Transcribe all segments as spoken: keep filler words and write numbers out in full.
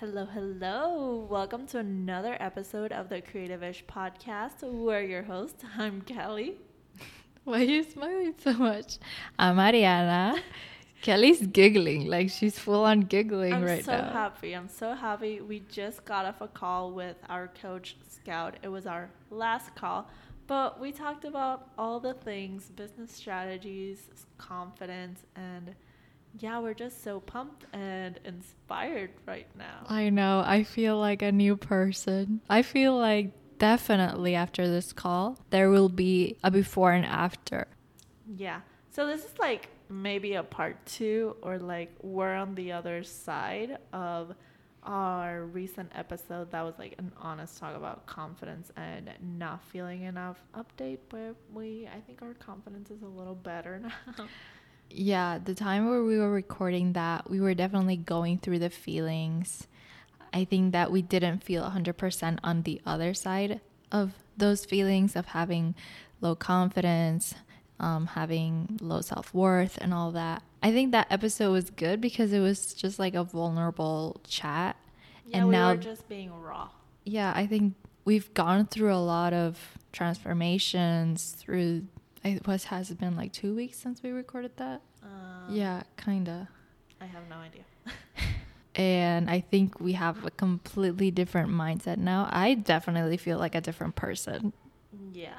Hello, hello. Welcome to another episode of the Creative-ish podcast. We're your hosts. I'm Kelly. Why are you smiling so much? I'm Ariana. Kelly's giggling. Like, she's full on giggling I'm right so now. I'm so happy. I'm so happy. We just got off a call with our coach, Scout. It was our last call, but we talked about all the things, business strategies, confidence, and yeah, we're just so pumped and inspired right now. I know. I feel like a new person. I feel like definitely after this call, there will be a before and after. Yeah. So this is like maybe a part two, or like we're on the other side of our recent episode that was like an honest talk about confidence and not feeling enough update, but we, I think our confidence is a little better now. Yeah, the time where we were recording that, we were definitely going through the feelings. I think that we didn't feel one hundred percent on the other side of those feelings of having low confidence, um, having low self-worth and all that. I think that episode was good because it was just like a vulnerable chat. Yeah, and we now, were just being raw. Yeah, I think we've gone through a lot of transformations through... It was, has it been like two weeks since we recorded that? Um, yeah, kind of. I have no idea. And I think we have a completely different mindset now. I definitely feel like a different person. Yeah,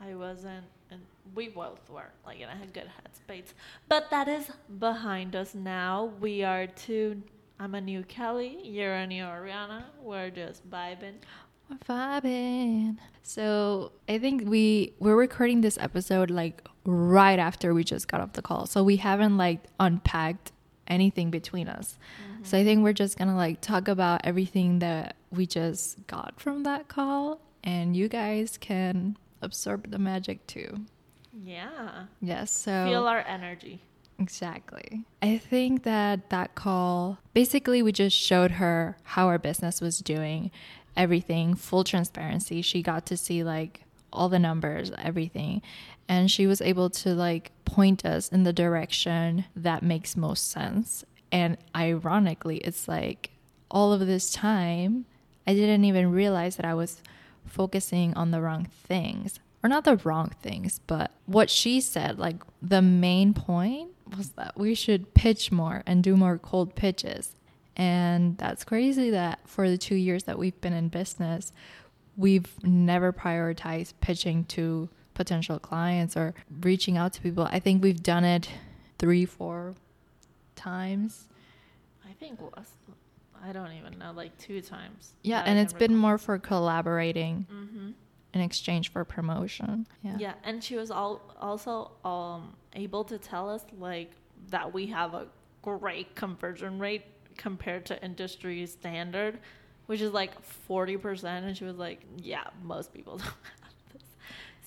I wasn't. And we both were like in a good headspace. But that is behind us now. We are two. I'm a new Kelly. You're a new Ariana. We're just vibing. Vibing. So I think we we're recording this episode like right after we just got off the call, so we haven't like unpacked anything between us. Mm-hmm. So I think we're just gonna like talk about everything that we just got from that call, and you guys can absorb the magic too. Yeah. Yes. So feel our energy. Exactly. I think that that call basically we just showed her how our business was doing. Everything, full transparency. She got to see like all the numbers, everything, and she was able to like point us in the direction that makes most sense. And ironically, it's like all of this time I didn't even realize that I was focusing on the wrong things, or not the wrong things, but what she said, like the main point was that we should pitch more and do more cold pitches. And that's crazy that for the two years that we've been in business, we've never prioritized pitching to potential clients or reaching out to people. I think we've done it three, four times. I think, I don't even know, like two times. Yeah, and it's been more for collaborating mm-hmm. in exchange for promotion. Yeah, yeah, and she was all also um, able to tell us like that we have a great conversion rate compared to industry standard, which is like forty percent, and she was like, yeah, most people don't have this.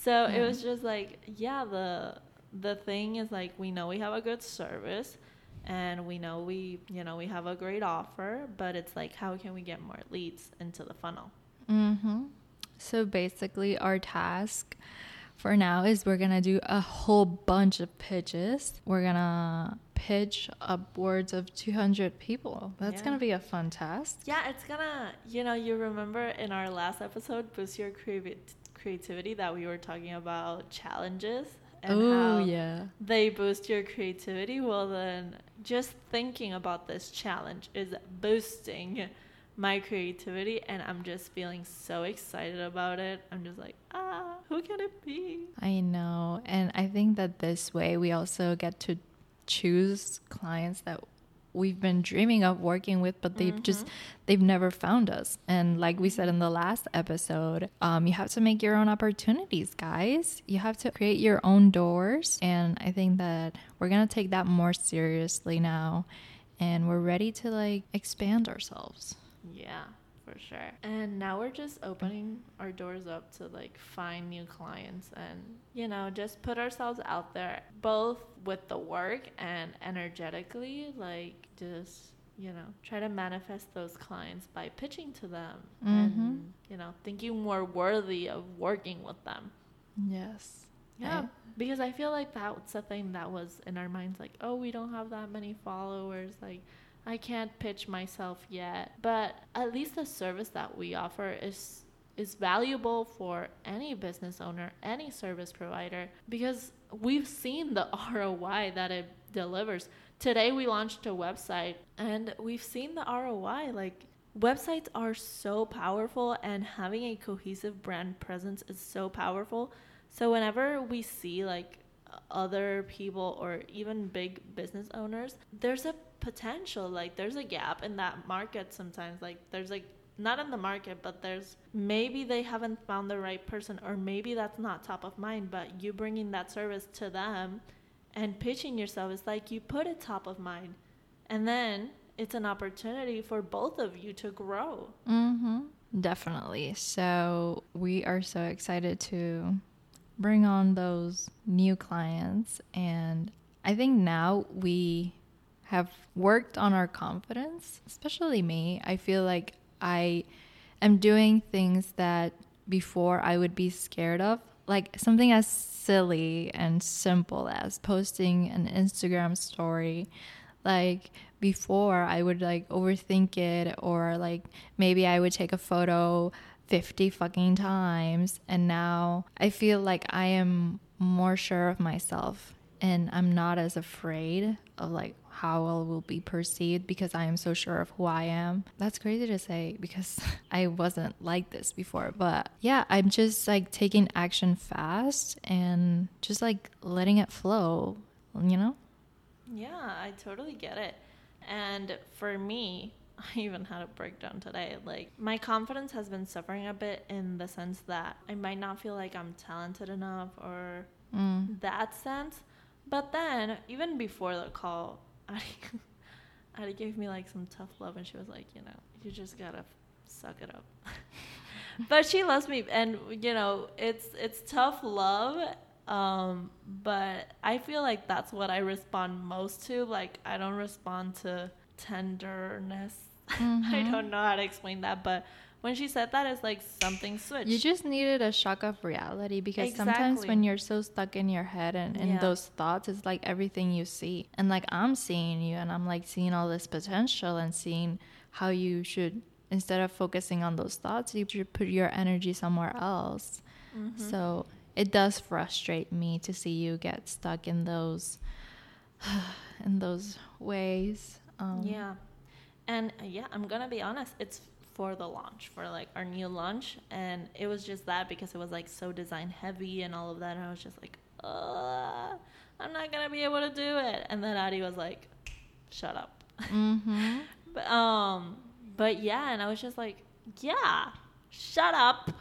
So yeah. It was just like, yeah, the the thing is like, we know we have a good service, and we know we, you know, we have a great offer, but it's like, how can we get more leads into the funnel? Mm-hmm. So basically our task for now is we're gonna do a whole bunch of pitches. We're gonna pitch upwards of two hundred people. That's yeah. gonna be a fun task. Yeah, it's gonna, you know, you remember in our last episode, Boost Your Creativity, that we were talking about challenges and Ooh, how yeah. they boost your creativity. Well, then just thinking about this challenge is boosting my creativity, and I'm just feeling so excited about it. I'm just like, ah, who can it be? I know. And I think that this way we also get to choose clients that we've been dreaming of working with, but they've mm-hmm. just they've never found us. And like we said in the last episode, um you have to make your own opportunities, guys. You have to create your own doors, and I think that we're gonna take that more seriously now, and we're ready to like expand ourselves. Yeah, for sure. And now we're just opening our doors up to like find new clients, and you know, just put ourselves out there, both with the work and energetically, like just, you know, try to manifest those clients by pitching to them mm-hmm. and, you know, thinking more worthy of working with them. Yes. Yeah, I, because I feel like that's a thing that was in our minds, like, oh, we don't have that many followers, like I can't pitch myself yet. But at least the service that we offer is is valuable for any business owner, any service provider, because we've seen the R O I that it delivers. Today we launched a website and we've seen the R O I. Like, websites are so powerful, and having a cohesive brand presence is so powerful. So whenever we see like other people or even big business owners, there's a potential, like there's a gap in that market sometimes. Like there's like not in the market, but there's maybe they haven't found the right person, or maybe that's not top of mind, but you bringing that service to them and pitching yourself is like you put it top of mind, and then it's an opportunity for both of you to grow. Mm-hmm. Definitely. So we are so excited to bring on those new clients, and I think now we have worked on our confidence, especially me. I feel like I am doing things that before I would be scared of, like something as silly and simple as posting an Instagram story. Like before I would like overthink it, or like maybe I would take a photo fifty fucking times, and now I feel like I am more sure of myself, and I'm not as afraid of like how I will be perceived because I am so sure of who I am. That's crazy to say because I wasn't like this before, but yeah, I'm just like taking action fast and just like letting it flow, you know? Yeah, I totally get it. And for me, I even had a breakdown today. Like, my confidence has been suffering a bit in the sense that I might not feel like I'm talented enough or mm. that sense. But then, even before the call, Addie, Addie gave me, like, some tough love, and she was like, you know, you just gotta suck it up. But she loves me, and, you know, it's it's tough love, um, but I feel like that's what I respond most to. Like, I don't respond to tenderness. Mm-hmm. I don't know how to explain that, but when she said that, it's like something switched. You just needed a shock of reality, because exactly. Sometimes when you're so stuck in your head and in yeah. those thoughts, it's like everything you see, and like I'm seeing you, and I'm like seeing all this potential and seeing how you should, instead of focusing on those thoughts, you should put your energy somewhere else. Mm-hmm. So it does frustrate me to see you get stuck in those in those ways. Um, yeah. And uh, yeah, I'm going to be honest. It's for the launch, for like our new launch. And it was just that because it was like so design heavy and all of that. And I was just like, uh, I'm not going to be able to do it. And then Addie was like, shut up. Mm-hmm. but, um, but yeah, and I was just like, yeah, shut up,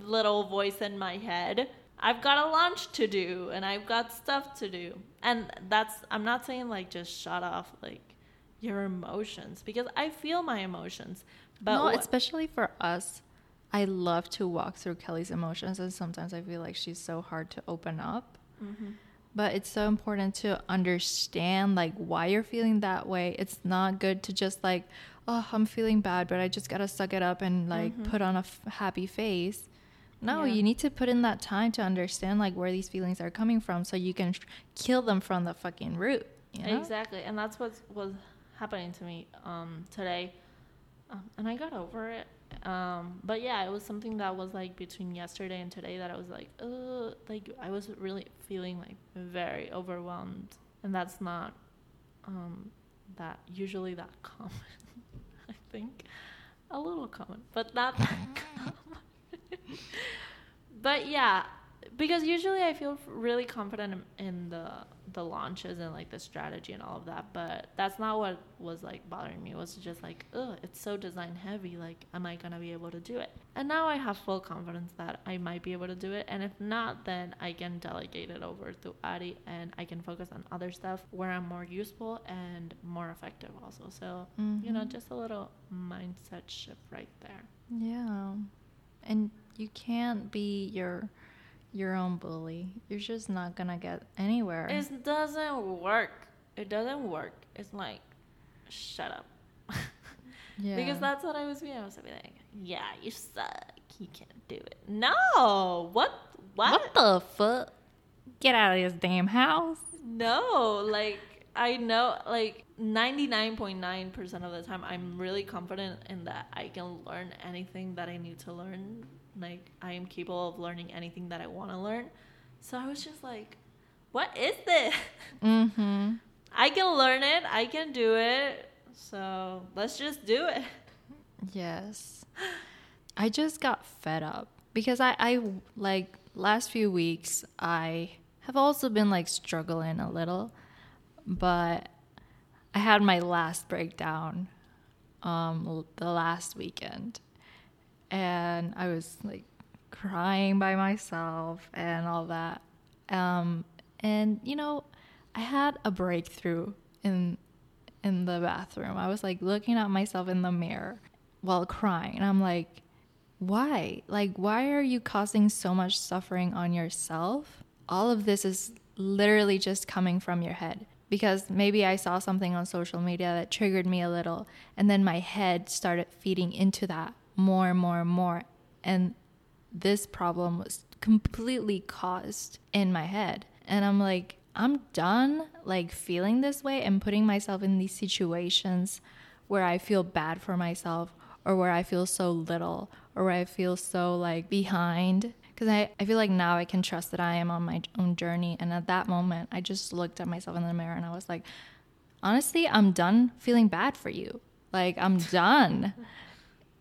little voice in my head. I've got a launch to do and I've got stuff to do. And that's, I'm not saying like just shut off, like, your emotions, because I feel my emotions, but no, wh- especially for us, I love to walk through Kelly's emotions, and sometimes I feel like she's so hard to open up. Mm-hmm. But it's so important to understand like why you're feeling that way. It's not good to just like, oh, I'm feeling bad, but I just gotta suck it up and like mm-hmm. put on a f- happy face. No, yeah. You need to put in that time to understand like where these feelings are coming from, so you can tr- kill them from the fucking root, you know? Exactly. And that's what was happening to me um today, um, and I got over it, um but yeah, it was something that was like between yesterday and today that I was like, uh like I was really feeling like very overwhelmed, and that's not um that usually that common. I think a little common, but not that common. But yeah, because usually I feel really confident in the the launches and like the strategy and all of that, but that's not what was like bothering me. It was just like, oh, it's so design heavy. Like, am I gonna be able to do it? And now I have full confidence that I might be able to do it. And if not, then I can delegate it over to Addie, and I can focus on other stuff where I'm more useful and more effective also. So, mm-hmm. you know, just a little mindset shift right there. Yeah. And you can't be your... your own bully. You're just not gonna get anywhere. It doesn't work. It doesn't work. It's like, shut up. Yeah. Because that's what I was being. I was like, yeah, you suck. You can't do it. No. What? What? What the fuck? Get out of this damn house. No. Like, I know, like, ninety-nine point nine percent of the time, I'm really confident in that I can learn anything that I need to learn. Like, I am capable of learning anything that I want to learn. So I was just like, what is this? Mm-hmm. I can learn it. I can do it. So let's just do it. Yes. I just got fed up because I, I, like, last few weeks, I have also been, like, struggling a little. But I had my last breakdown um, the last weekend. And I was, like, crying by myself and all that. Um, and, you know, I had a breakthrough in in the bathroom. I was, like, looking at myself in the mirror while crying. And I'm like, why? Like, why are you causing so much suffering on yourself? All of this is literally just coming from your head. Because maybe I saw something on social media that triggered me a little. And then my head started feeding into that more and more and more. And this problem was completely caused in my head. And I'm like, I'm done, like, feeling this way and putting myself in these situations where I feel bad for myself, or where I feel so little, or where I feel so, like, behind. Because I, I feel like now I can trust that I am on my own journey. And at that moment, I just looked at myself in the mirror and I was like, honestly, I'm done feeling bad for you. Like, I'm done.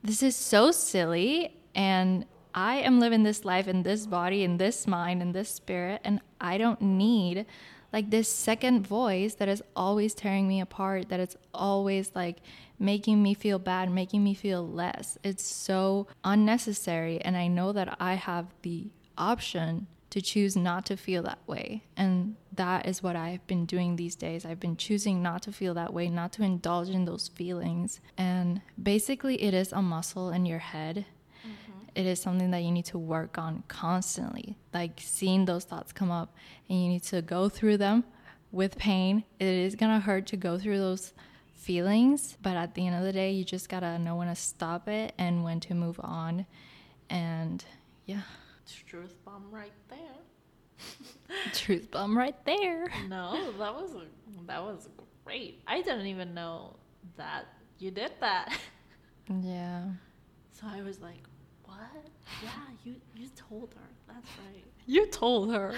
This is so silly. And I am living this life in this body, in this mind, in this spirit, and I don't need, like, this second voice that is always tearing me apart, that it's always, like, making me feel bad, making me feel less. It's so unnecessary, and I know that I have the option to choose not to feel that way, and that is what I've been doing these days. I've been choosing not to feel that way, not to indulge in those feelings, and basically it is a muscle in your head. It is something that you need to work on constantly, like seeing those thoughts come up, and you need to go through them with pain. It is going to hurt to go through those feelings, but at the end of the day, you just got to know when to stop it and when to move on. And yeah. It's truth bomb right there. Truth bomb right there. No, that was, that was great. I didn't even know that you did that. Yeah. So I was like, what? Yeah, you, you told her. That's right. You told her.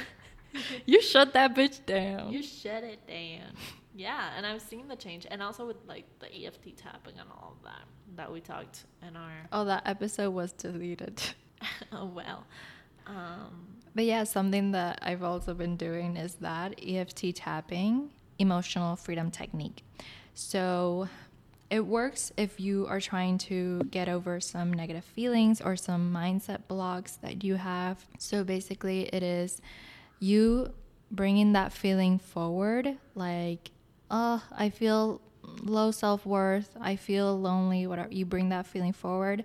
You shut that bitch down. You shut it down. Yeah, and I've seen the change. And also with, like, the E F T tapping and all of that that we talked in our... Oh, that episode was deleted. Oh, well. Um, but yeah, something that I've also been doing is that E F T tapping, emotional freedom technique. So... it works if you are trying to get over some negative feelings or some mindset blocks that you have. So basically it is you bringing that feeling forward, like, oh, I feel low self-worth, I feel lonely, whatever. You bring that feeling forward.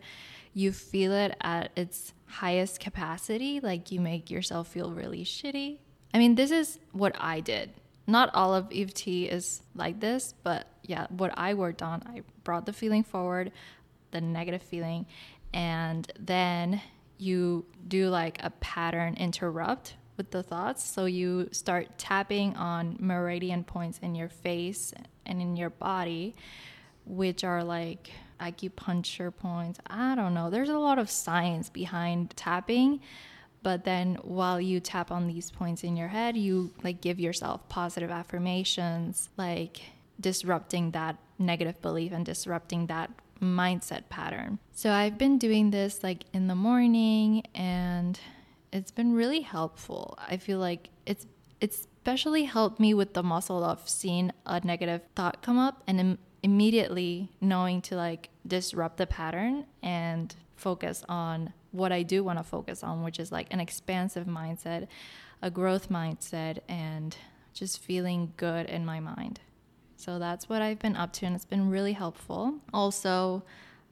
You feel it at its highest capacity, like you make yourself feel really shitty. I mean, this is what I did. Not all of E F T is like this, but yeah, what I worked on, I brought the feeling forward, the negative feeling, and then you do like a pattern interrupt with the thoughts. So you start tapping on meridian points in your face and in your body, which are like acupuncture points. I don't know. There's a lot of science behind tapping. But then while you tap on these points in your head, you like give yourself positive affirmations, like disrupting that negative belief and disrupting that mindset pattern. So I've been doing this like in the morning, and it's been really helpful. I feel like it's it's especially helped me with the muscle of seeing a negative thought come up and im- immediately knowing to like disrupt the pattern and focus on what I do want to focus on, which is like an expansive mindset, a growth mindset, and just feeling good in my mind. So that's what I've been up to, and it's been really helpful. Also,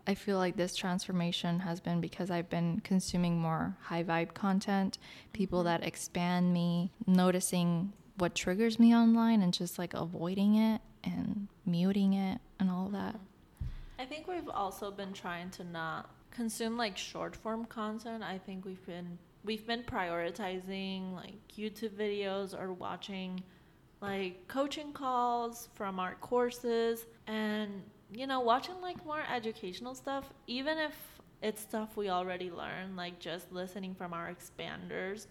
I feel like this transformation has been because I've been consuming more high vibe content, people that expand me, noticing what triggers me online and just like avoiding it and muting it and all that. I think we've also been trying to not consume like short form content. I think we've been we've been prioritizing like YouTube videos or watching like coaching calls from our courses, and, you know, watching like more educational stuff, even if it's stuff we already learned, like just listening from our expanders.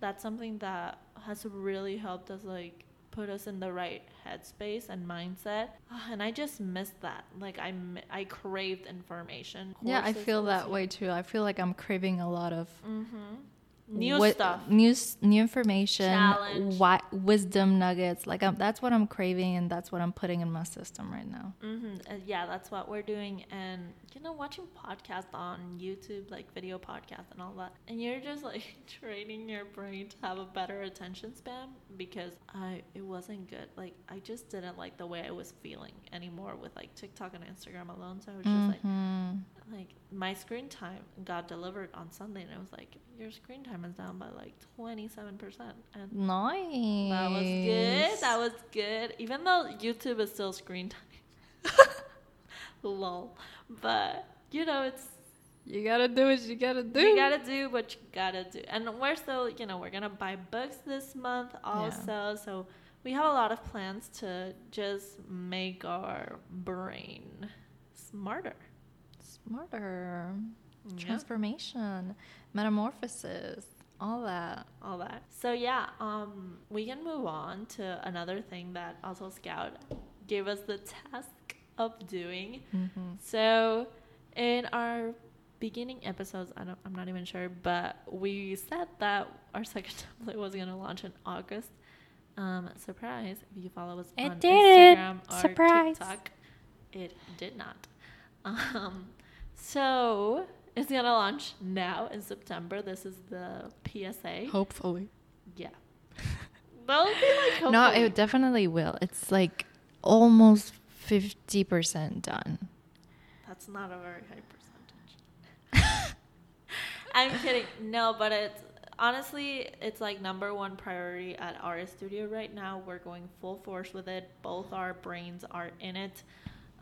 That's something that has really helped us, like, put us in the right headspace and mindset. And I just miss that. Like, I, I craved information. Yeah, I feel that way, too. I feel like I'm craving a lot of... Mm-hmm. New wi- stuff. New, new information. Challenge. Wi- wisdom nuggets. Like, I'm, that's what I'm craving, and that's what I'm putting in my system right now. Mm-hmm. Uh, yeah, that's what we're doing. And, you know, watching podcasts on YouTube, like video podcasts and all that. And you're just, like, training your brain to have a better attention span, because I it wasn't good. Like, I just didn't like the way I was feeling anymore with, like, TikTok and Instagram alone. So I was mm-hmm. just like... Like, my screen time got delivered on Sunday, and I was like, your screen time is down by like twenty-seven percent. And nice. That was good. That was good. Even though YouTube is still screen time. Lol. But, you know, it's... You gotta do what you gotta do. You gotta do what you gotta do. And we're still, you know, we're gonna buy books this month also. Yeah. So we have a lot of plans to just make our brain smarter. Smarter, yeah. Transformation, metamorphosis, all that. All that. So, yeah, um, we can move on to another thing that also Scout gave us the task of doing. Mm-hmm. So, in our beginning episodes, I don't, I'm not even sure, but we said that our second template was going to launch in August. Um, surprise, if you follow us it on Instagram it. or surprise. TikTok, it did not. Um, so it's gonna launch now in September. This is the P S A. Hopefully. Yeah. That'll be like hopefully. No, it definitely will. It's like almost fifty percent done. That's not a very high percentage. I'm kidding. No, but it's honestly it's like number one priority at Aria Studio right now. We're going full force with it. Both our brains are in it.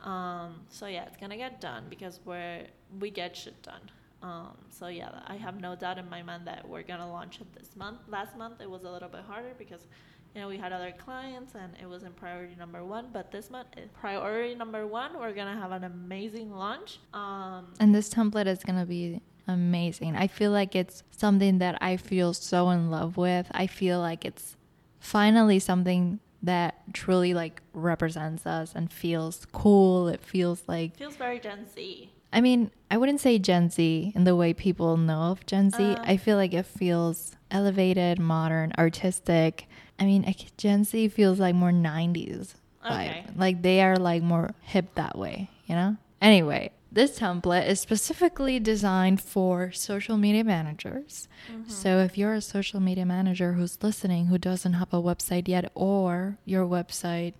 Um, so yeah, it's gonna get done because we're, we get shit done. Um, so yeah, I have no doubt in my mind that we're gonna launch it this month. Last month it was a little bit harder because, you know, we had other clients and it wasn't priority number one, but this month, priority number one, we're gonna have an amazing launch. Um, and this template is gonna be amazing. I feel like it's something that I feel so in love with. I feel like it's finally something that truly like represents us and feels cool. It feels like feels very Gen Z. I mean, I wouldn't say Gen Z in the way people know of Gen Z. Um, I feel like it feels elevated, modern, artistic. I mean, Gen Z feels like more nineties. Okay. Vibe. Like they are like more hip that way, you know? Anyway, this template is specifically designed for social media managers. Mm-hmm. So if you're a social media manager who's listening, who doesn't have a website yet, or your website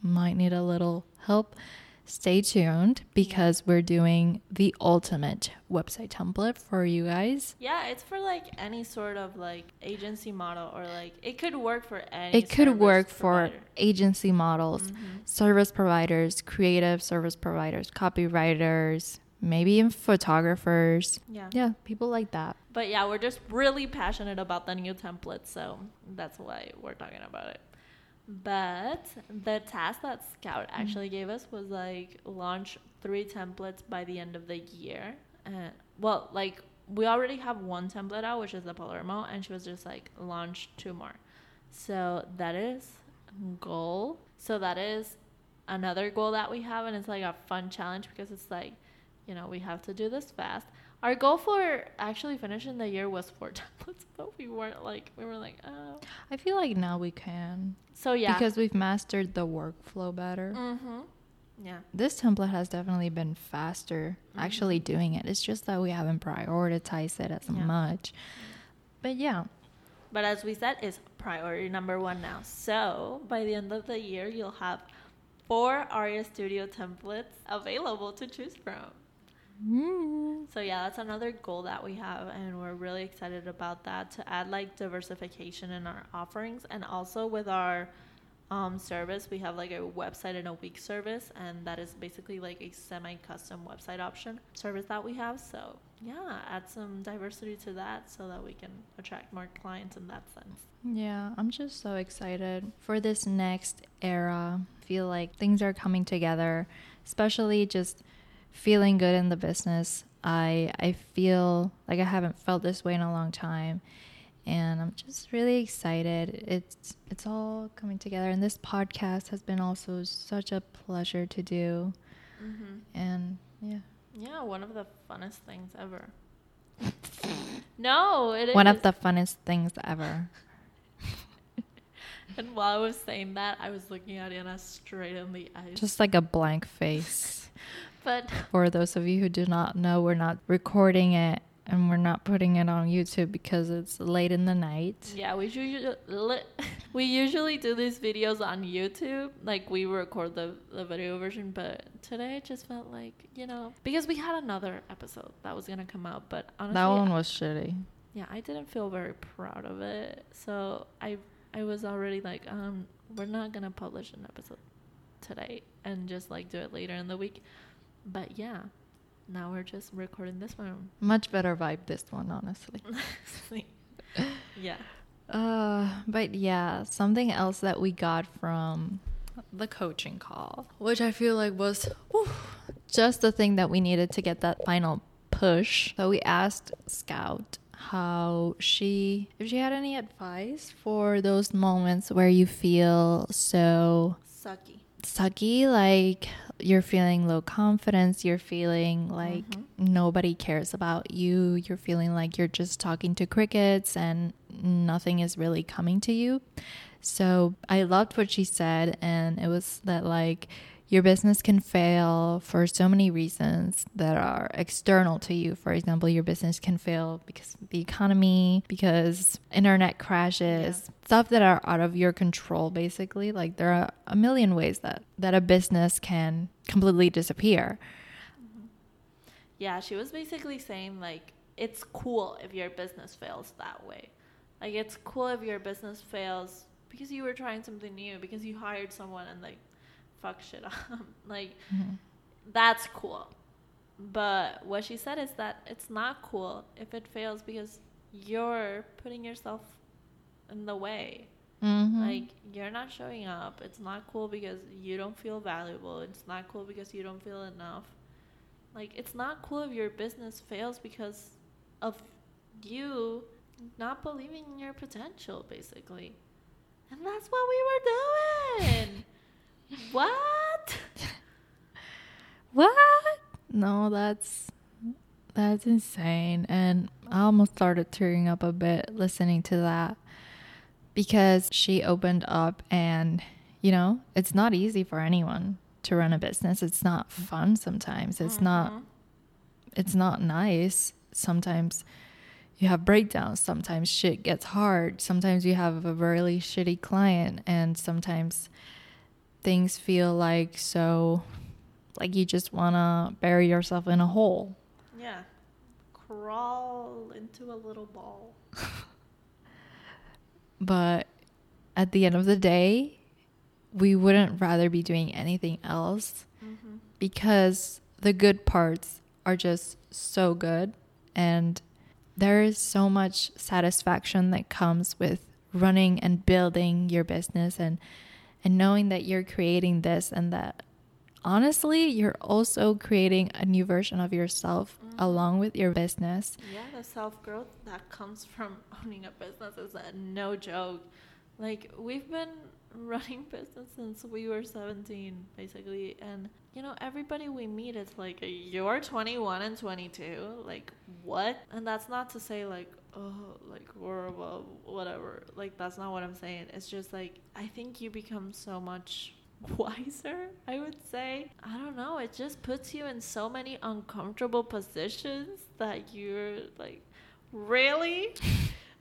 might need a little help, stay tuned because we're doing the ultimate website template for you guys. Yeah, it's for like any sort of like agency model, or like it could work for any. It could work provider. for agency models, mm-hmm. service providers, creative service providers, copywriters, maybe even photographers. Yeah. Yeah, people like that. But yeah, we're just really passionate about the new template, so that's why we're talking about it. But the task that Scout actually gave us was like launch three templates by the end of the year. And well, like we already have one template out, which is the Palermo, and she was just like launch two more. So that is goal. So that is another goal that we have, and it's like a fun challenge because it's like, you know, we have to do this fast. Our goal for actually finishing the year was four templates, but we weren't like, we were like, oh. I feel like now we can. So, yeah. Because we've mastered the workflow better. Mm-hmm. Yeah. This template has definitely been faster mm-hmm. actually doing it. It's just that we haven't prioritized it as yeah. much. But, yeah. But as we said, it's priority number one now. So, by the end of the year, you'll have four Aria Studio templates available to choose from. Mm. So yeah, that's another goal that we have, and we're really excited about that, to add like diversification in our offerings, and also with our um, service. We have like a website and a week service, and that is basically like a semi-custom website option service that we have. So yeah, add some diversity to that so that we can attract more clients in that sense. Yeah, I'm just so excited for this next era. I feel like things are coming together, especially just feeling good in the business. I I feel like I haven't felt this way in a long time. And I'm just really excited. It's it's all coming together. And this podcast has been also such a pleasure to do. Mm-hmm. And yeah. Yeah, one of the funnest things ever. No, it one is. One of the funnest things ever. And while I was saying that, I was looking at Ariana straight in the eyes. Just like a blank face. But for those of you who do not know, we're not recording it. And we're not putting it on YouTube because it's late in the night. Yeah, we usually we usually do these videos on YouTube. Like, we record the, the video version, but today it just felt like, you know, because we had another episode that was going to come out. But honestly, that one was I, shitty. Yeah, I didn't feel very proud of it. So I I was already like, um, we're not going to publish an episode today and just like do it later in the week. But yeah. Now we're just recording this one. Much better vibe this one, honestly. Yeah. Uh, but yeah, something else that we got from the coaching call, which I feel like was whew, just the thing that we needed to get that final push. So we asked Scout how she, if she had any advice for those moments where you feel so sucky. Sucky, like you're feeling low confidence, you're feeling like mm-hmm. nobody cares about you, you're feeling like you're just talking to crickets and nothing is really coming to you. So I loved what she said, and it was that like your business can fail for so many reasons that are external to you. For example, your business can fail because the economy, because internet crashes, yeah. Stuff that are out of your control, basically. Like, there are a million ways that, that a business can completely disappear. Mm-hmm. Yeah, she was basically saying, like, it's cool if your business fails that way. Like, it's cool if your business fails because you were trying something new, because you hired someone and, like, fuck shit up. Like, mm-hmm. That's cool. But what she said is that it's not cool if it fails because you're putting yourself in the way. Mm-hmm. Like, you're not showing up. It's not cool because you don't feel valuable. It's not cool because you don't feel enough. Like, it's not cool if your business fails because of you not believing in your potential, basically. And that's what we were doing. What? What? No, that's that's insane. And I almost started tearing up a bit listening to that, because she opened up, and you know, it's not easy for anyone to run a business. It's not fun sometimes. It's mm-hmm. not it's not nice. Sometimes you have breakdowns, sometimes shit gets hard, sometimes you have a really shitty client, and sometimes things feel like so, like you just want to bury yourself in a hole. Yeah. Crawl into a little ball. But at the end of the day, we wouldn't rather be doing anything else mm-hmm. because the good parts are just so good. And there is so much satisfaction that comes with running and building your business, and And knowing that you're creating this, and that honestly, you're also creating a new version of yourself mm. along with your business. Yeah, the self-growth that comes from owning a business is a no joke. Like, we've been running business since we were seventeen, basically. And, you know, everybody we meet is like, you're twenty-one and twenty-two. Like, what? And that's not to say, like, oh, like, or whatever. Like, that's not what I'm saying. It's just, like, I think you become so much wiser, I would say. I don't know. It just puts you in so many uncomfortable positions that you're, like, really?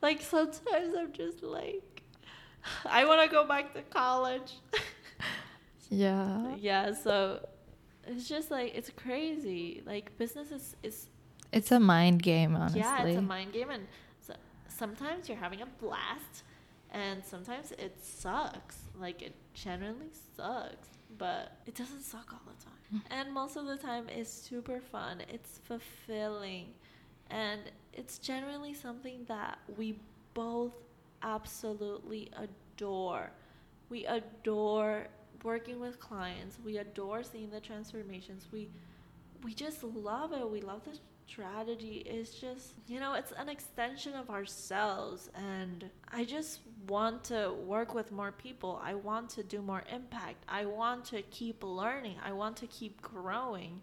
Like, sometimes I'm just, like, I want to go back to college. Yeah. Yeah, so it's just, like, it's crazy. Like, business is... is It's a mind game, honestly. Yeah, it's a mind game, and so sometimes you're having a blast, And sometimes it sucks. Like, it generally sucks. But it doesn't suck all the time. And most of the time, it's super fun. It's fulfilling. And it's generally something that we both absolutely adore. We adore working with clients. We adore seeing the transformations. We we just love it. We love the strategy. It's just, you know, it's an extension of ourselves. And I just want to work with more people. I want to do more impact. I want to keep learning. I want to keep growing.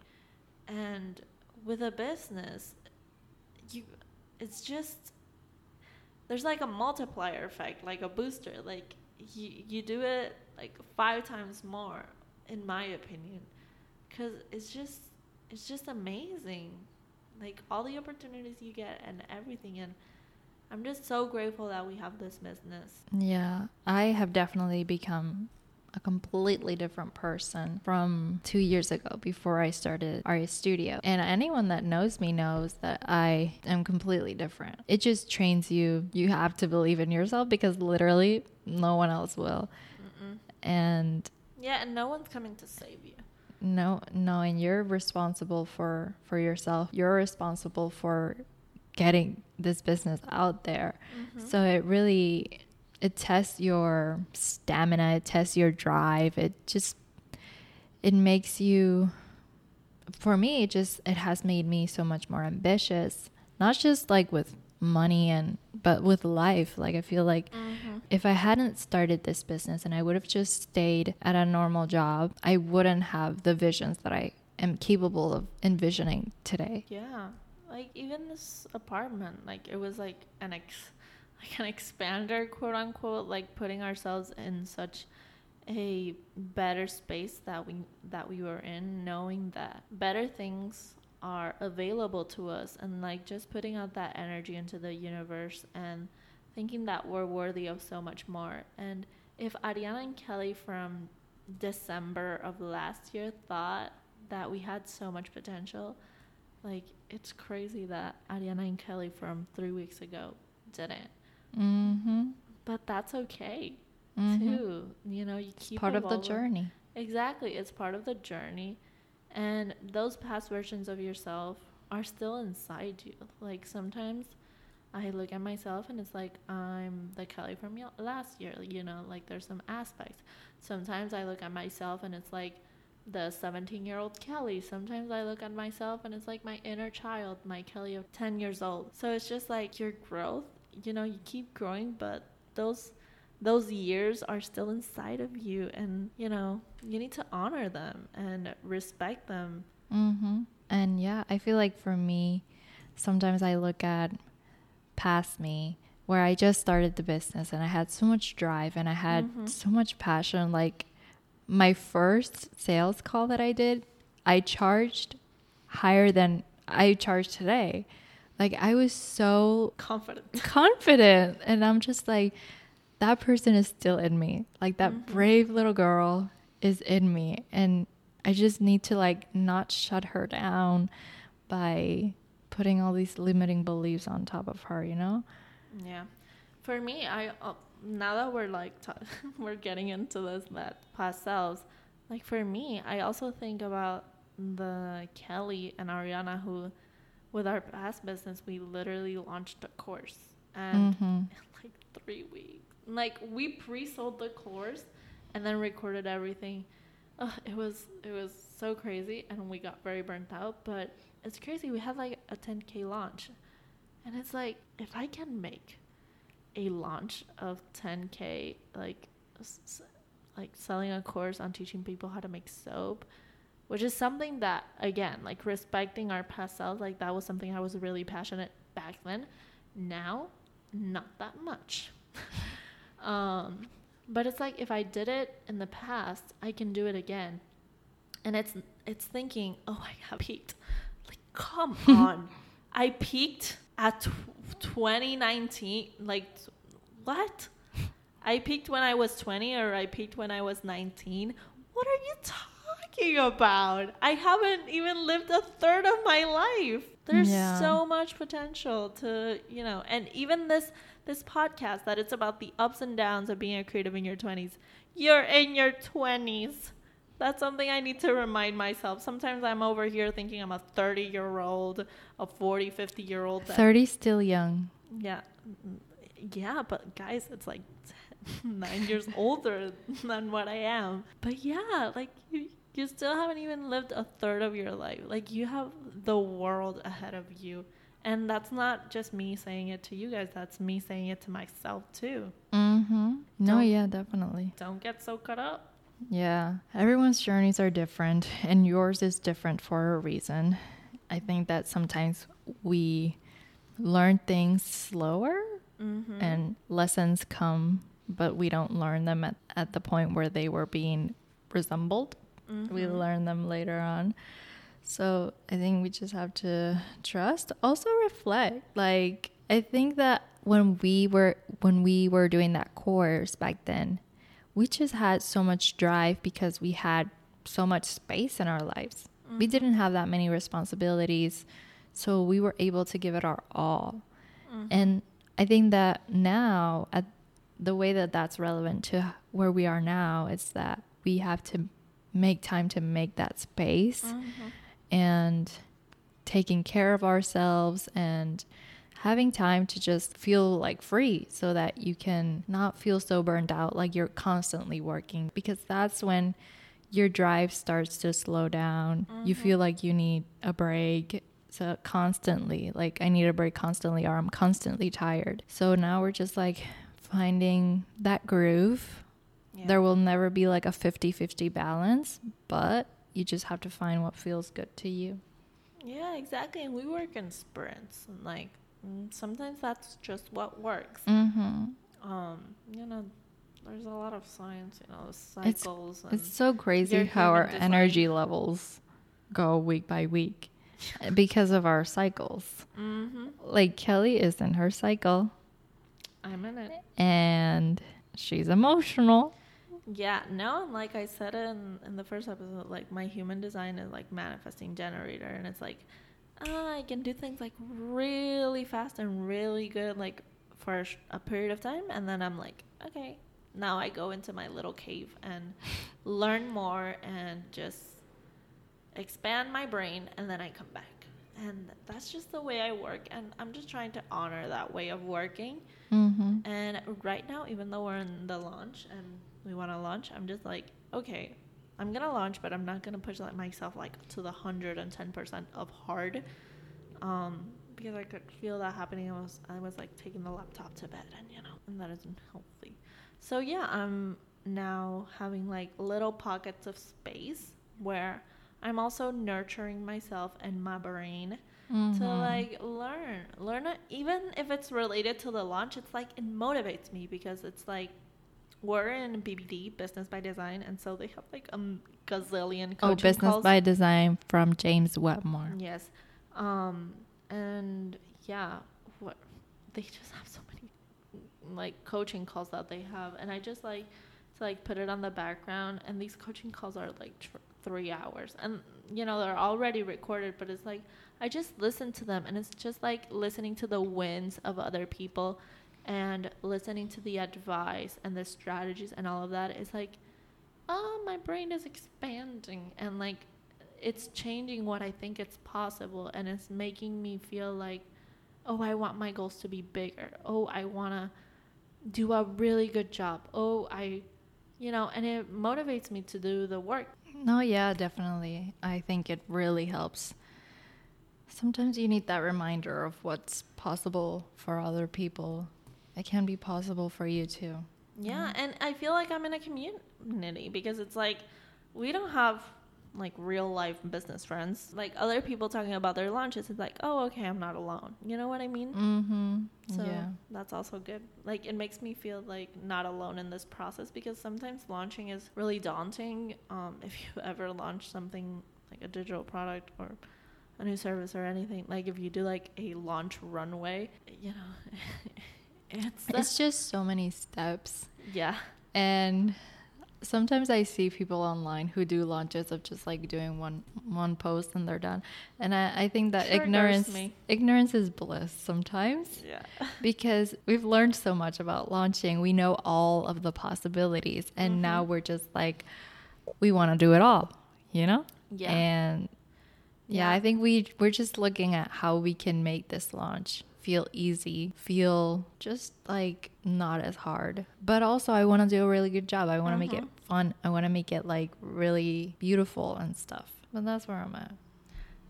And with a business, you, it's just, there's like a multiplier effect, like a booster. Like, you, you do it like five times more, in my opinion, because it's just it's just amazing, like all the opportunities you get and everything. And I'm just so grateful that we have this business. Yeah, I have definitely become a completely different person from two years ago before I started Aria Studio. And anyone that knows me knows that I am completely different. It just trains you. You have to believe in yourself because literally no one else will. Mm-mm. And yeah, and no one's coming to save you. No, no, and you're responsible for, for yourself. You're responsible for getting this business out there. Mm-hmm. So it really... It tests your stamina. It tests your drive. It just, it makes you, for me, it just, it has made me so much more ambitious. Not just like with money and, but with life. Like I feel like mm-hmm. if I hadn't started this business and I would have just stayed at a normal job, I wouldn't have the visions that I am capable of envisioning today. Yeah. Like even this apartment, like it was like an ex- like an expander, quote unquote, like putting ourselves in such a better space that we that we were in, knowing that better things are available to us, and like just putting out that energy into the universe and thinking that we're worthy of so much more. And if Ariana and Kelly from December of last year thought that we had so much potential, like it's crazy that Ariana and Kelly from three weeks ago didn't. Mm-hmm. But that's okay, mm-hmm. too. You know, you keep part evolving. Of the journey. Exactly, it's part of the journey, and those past versions of yourself are still inside you. Like sometimes, I look at myself and it's like I'm the Kelly from last year. You know, like there's some aspects. Sometimes I look at myself and it's like the seventeen-year-old Kelly. Sometimes I look at myself and it's like my inner child, my Kelly of ten years old. So it's just like your growth. You know, you keep growing, but those those years are still inside of you, and you know you need to honor them and respect them. Mm-hmm. And yeah, I feel like for me, sometimes I look at past me where I just started the business and I had so much drive and I had mm-hmm. so much passion. Like my first sales call that I did, I charged higher than I charge today. Like, I was so confident, confident. And I'm just like, that person is still in me. Like, that mm-hmm. brave little girl is in me. And I just need to, like, not shut her down by putting all these limiting beliefs on top of her, you know? Yeah. For me, I uh, now that we're, like, t- we're getting into this, that past selves, like, for me, I also think about the Kelly and Ariana who... With our past business, we literally launched a course and mm-hmm. in like three weeks. Like we pre-sold the course and then recorded everything. Ugh, it was it was so crazy, and we got very burnt out. But it's crazy. We had like a ten K launch, and it's like if I can make a launch of ten K, like s- like selling a course on teaching people how to make soap. Which is something that, again, like respecting our past selves, like that was something I was really passionate back then. Now, not that much. um, but it's like if I did it in the past, I can do it again. And it's it's thinking, oh, I got peaked. Like, come on. I peaked at twenty nineteen. Like, what? I peaked when I was twenty or I peaked when I was nineteen. What are you talking thinking about? I haven't even lived a third of my life. There's yeah. so much potential to, you know, and even this this podcast that it's about the ups and downs of being a creative in your twenties. You're in your twenties. That's something I need to remind myself. Sometimes I'm over here thinking I'm a thirty-year-old, a forty, fifty-year-old. thirty still young. Yeah. Yeah, but guys, it's like nine years older than what I am. But yeah, like you, you still haven't even lived a third of your life. Like you have the world ahead of you. And that's not just me saying it to you guys. That's me saying it to myself too. Mm-hmm. No, don't, yeah, definitely. Don't get so caught up. Yeah, everyone's journeys are different, and yours is different for a reason. I think that sometimes we learn things slower, mm-hmm. and lessons come, but we don't learn them at, at the point where they were being resembled. Mm-hmm. We learn them later on. So I think we just have to trust, also reflect. Like, I think that when we were when we were doing that course back then, we just had so much drive because we had so much space in our lives. Mm-hmm. We didn't have that many responsibilities, so we were able to give it our all. Mm-hmm. And I think that now, at the way that that's relevant to where we are now is that we have to make time to make that space, mm-hmm. and taking care of ourselves and having time to just feel like free so that you can not feel so burned out, like you're constantly working, because that's when your drive starts to slow down. Mm-hmm. You feel like you need a break. So constantly, like I need a break constantly, or I'm constantly tired. So now we're just like finding that groove. Yeah. There will never be like a fifty-fifty balance, but you just have to find what feels good to you. Yeah, exactly. And we work in sprints, and like, sometimes that's just what works. Mm-hmm. Um, you know, there's a lot of science, you know, cycles. It's, and it's so crazy how our design. energy levels go week by week because of our cycles. Mm-hmm. Like Kelly is in her cycle. I'm in it. And she's emotional. Yeah, no, and like I said in, in the first episode, like my human design is like manifesting generator, and it's like, I can do things like really fast and really good, like for a period of time, and then I'm like, okay, now I go into my little cave and learn more and just expand my brain, and then I come back. And that's just the way I work, and I'm just trying to honor that way of working. Mm-hmm. And right now, even though we're in the launch and we want to launch, I'm just like, okay, I'm going to launch, but I'm not going to push like myself like to the one hundred ten percent of hard, um, because I could feel that happening. I was, I was like taking the laptop to bed, and you know, and that isn't healthy. So yeah, I'm now having like little pockets of space where I'm also nurturing myself and my brain, mm-hmm. to like learn, learn it. Even if it's related to the launch, it's like, it motivates me because it's like, we're in B B D, Business by Design, and so they have like a gazillion coaching calls. Oh, Business calls. by Design from James Wetmore. Yes. Um, and yeah, what they just have so many like coaching calls that they have, and I just like to like put it on the background, and these coaching calls are like tr- three hours, and you know, they're already recorded, but it's like, I just listen to them, and it's just like listening to the wins of other people, and listening to the advice and the strategies and all of that is like, oh, my brain is expanding, and like it's changing what I think it's possible, and it's making me feel like, oh, I want my goals to be bigger. Oh, I want to do a really good job. Oh, I, you know, and it motivates me to do the work. No, yeah, definitely. I think it really helps. Sometimes you need that reminder of what's possible for other people. It can be possible for you too. Yeah, and I feel like I'm in a community because it's like we don't have like real life business friends. Like other people talking about their launches, it's like, oh, okay, I'm not alone. You know what I mean? Mm-hmm. So yeah. That's also good. Like it makes me feel like not alone in this process because sometimes launching is really daunting. Um, if you ever launch something like a digital product or a new service or anything, like if you do like a launch runway, you know, it's, it's just so many steps. Yeah. And sometimes I see people online who do launches of just like doing one one post and they're done. And I, I think that sure ignorance ignorance is bliss sometimes. Yeah. Because we've learned so much about launching. We know all of the possibilities. And mm-hmm. now we're just like, we want to do it all, you know? Yeah. And yeah, yeah, I think we we're just looking at how we can make this launch feel easy, feel just like not as hard. But also I want to do a really good job. I want to mm-hmm. make it fun. I want to make it like really beautiful and stuff. But that's where I'm at.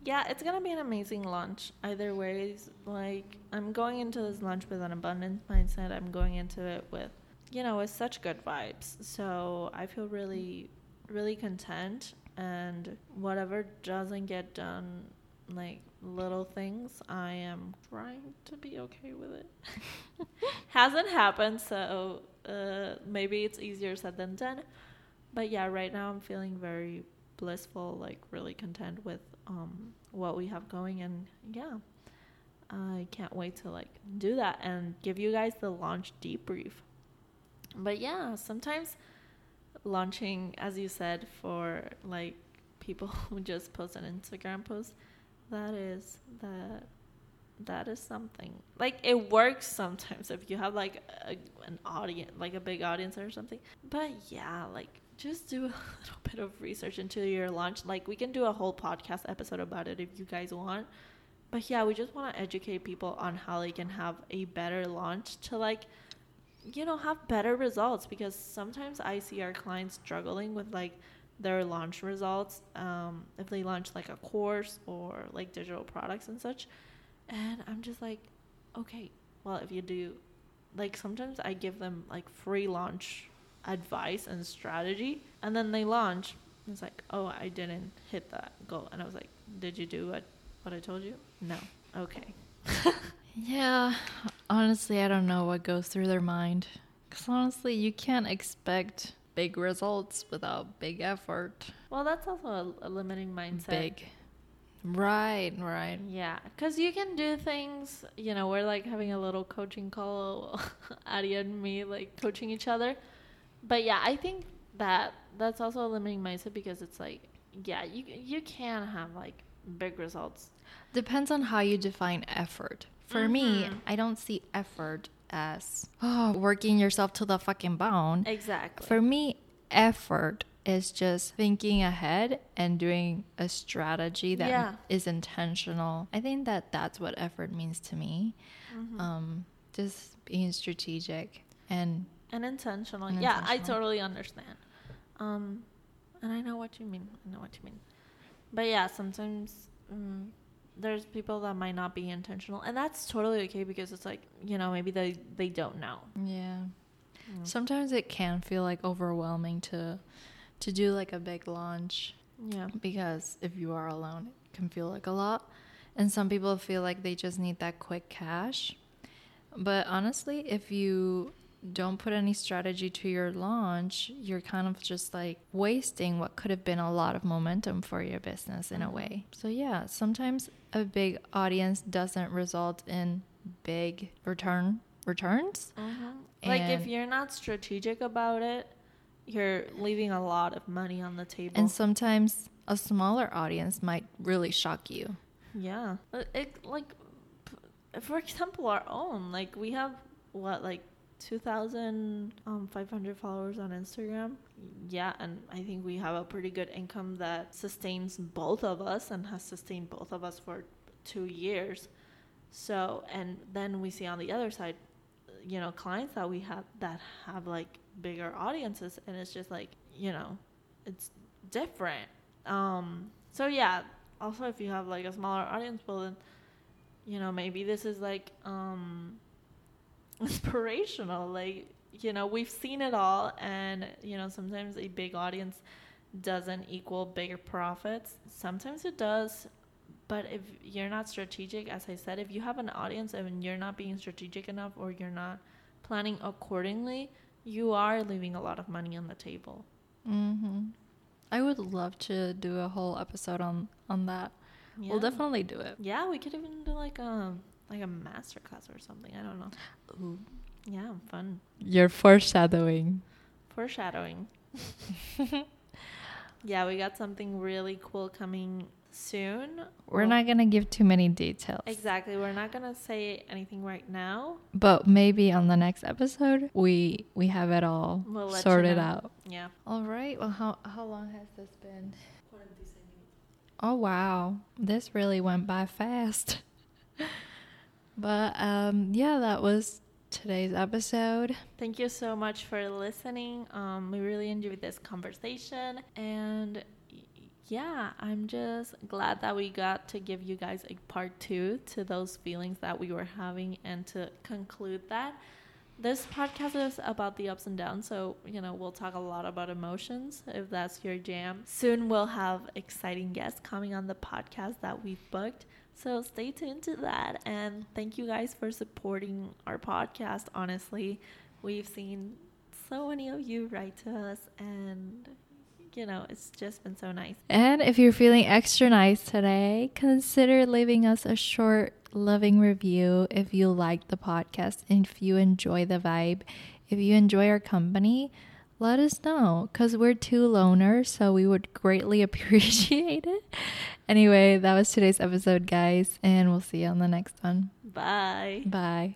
Yeah, it's going to be an amazing launch. Either ways, like I'm going into this launch with an abundance mindset. I'm going into it with, you know, with such good vibes. So I feel really, really content. And whatever doesn't get done, like little things, I am trying to be okay with it. Hasn't happened, so uh, maybe it's easier said than done. But yeah, right now I'm feeling very blissful, like really content with um, what we have going. And yeah, I can't wait to like do that and give you guys the launch debrief. But yeah, sometimes launching, as you said, for like people who just post an Instagram post, that is that that is something. Like it works sometimes if you have like a, an audience, like a big audience or something. But yeah, like just do a little bit of research into your launch. Like we can do a whole podcast episode about it if you guys want. But yeah, we just want to educate people on how they can have a better launch to like, you know, have better results, because sometimes I see our clients struggling with like their launch results, um, if they launch like a course or like digital products and such. And I'm just like, okay, well, if you do, like sometimes I give them like free launch advice and strategy, and then they launch. It's like, oh, I didn't hit that goal. And I was like, did you do what, what I told you? No. Okay. Yeah. Honestly, I don't know what goes through their mind. Because honestly, you can't expect big results without big effort. Well, that's also a, a limiting mindset. Big. Right, right. Yeah, because you can do things, you know, we're like having a little coaching call, Aria and me, like coaching each other. But yeah, I think that that's also a limiting mindset, because it's like, yeah, you you can have like big results. Depends on how you define effort. For mm-hmm. me, I don't see effort as oh, working yourself to the fucking bone. Exactly. For me, effort is just thinking ahead and doing a strategy that yeah. is intentional. I think that that's what effort means to me. Mm-hmm. Um, just being strategic and and intentional. And yeah, intentional. I totally understand. Um, and I know what you mean. I know what you mean. But yeah, sometimes. Mm, There's people that might not be intentional, and that's totally okay, because it's like, you know, maybe they, they don't know. Yeah. Mm. Sometimes it can feel like overwhelming to to do like a big launch. Yeah. Because if you are alone, it can feel like a lot. And some people feel like they just need that quick cash. But honestly, if you don't put any strategy to your launch, you're kind of just like wasting what could have been a lot of momentum for your business in a way. So yeah, sometimes a big audience doesn't result in big return returns. Mm-hmm. Like if you're not strategic about it, you're leaving a lot of money on the table. And sometimes a smaller audience might really shock you. Yeah. It, like, for example, our own, like we have what, like two thousand five hundred followers on Instagram. Yeah, and I think we have a pretty good income that sustains both of us and has sustained both of us for two years. So, and then we see on the other side, you know, clients that we have that have like bigger audiences, and it's just like, you know, it's different. Um, so yeah, also if you have like a smaller audience, well then, you know, maybe this is like, um, inspirational, like, you know, we've seen it all, and you know, sometimes a big audience doesn't equal bigger profits. Sometimes it does, but if you're not strategic, as I said, if you have an audience and you're not being strategic enough, or you're not planning accordingly, you are leaving a lot of money on the table. Mm-hmm. I would love to do a whole episode on on that. Yeah. We'll definitely do it. Yeah, we could even do like a Like a masterclass or something. I don't know. Ooh. Yeah, fun. You're foreshadowing. Foreshadowing. Yeah, we got something really cool coming soon. We're well, not going to give too many details. Exactly. We're not going to say anything right now. But maybe on the next episode, we we have it all we'll sorted out. Yeah. All right. Well, how, how long has this been? forty-seven minutes. Oh, wow. This really went by fast. But, um, yeah, that was today's episode. Thank you so much for listening. Um, we really enjoyed this conversation, and yeah, I'm just glad that we got to give you guys a part two to those feelings that we were having, and to conclude that this podcast is about the ups and downs. So, you know, we'll talk a lot about emotions if that's your jam. Soon we'll have exciting guests coming on the podcast that we've booked. So stay tuned to that. And thank you guys for supporting our podcast. Honestly, we've seen so many of you write to us, and, you know, it's just been so nice. And if you're feeling extra nice today, consider leaving us a short, loving review if you like the podcast, and if you enjoy the vibe, if you enjoy our company. Let us know, because we're two loners, so we would greatly appreciate it. Anyway, that was today's episode, guys, and we'll see you on the next one. Bye. Bye.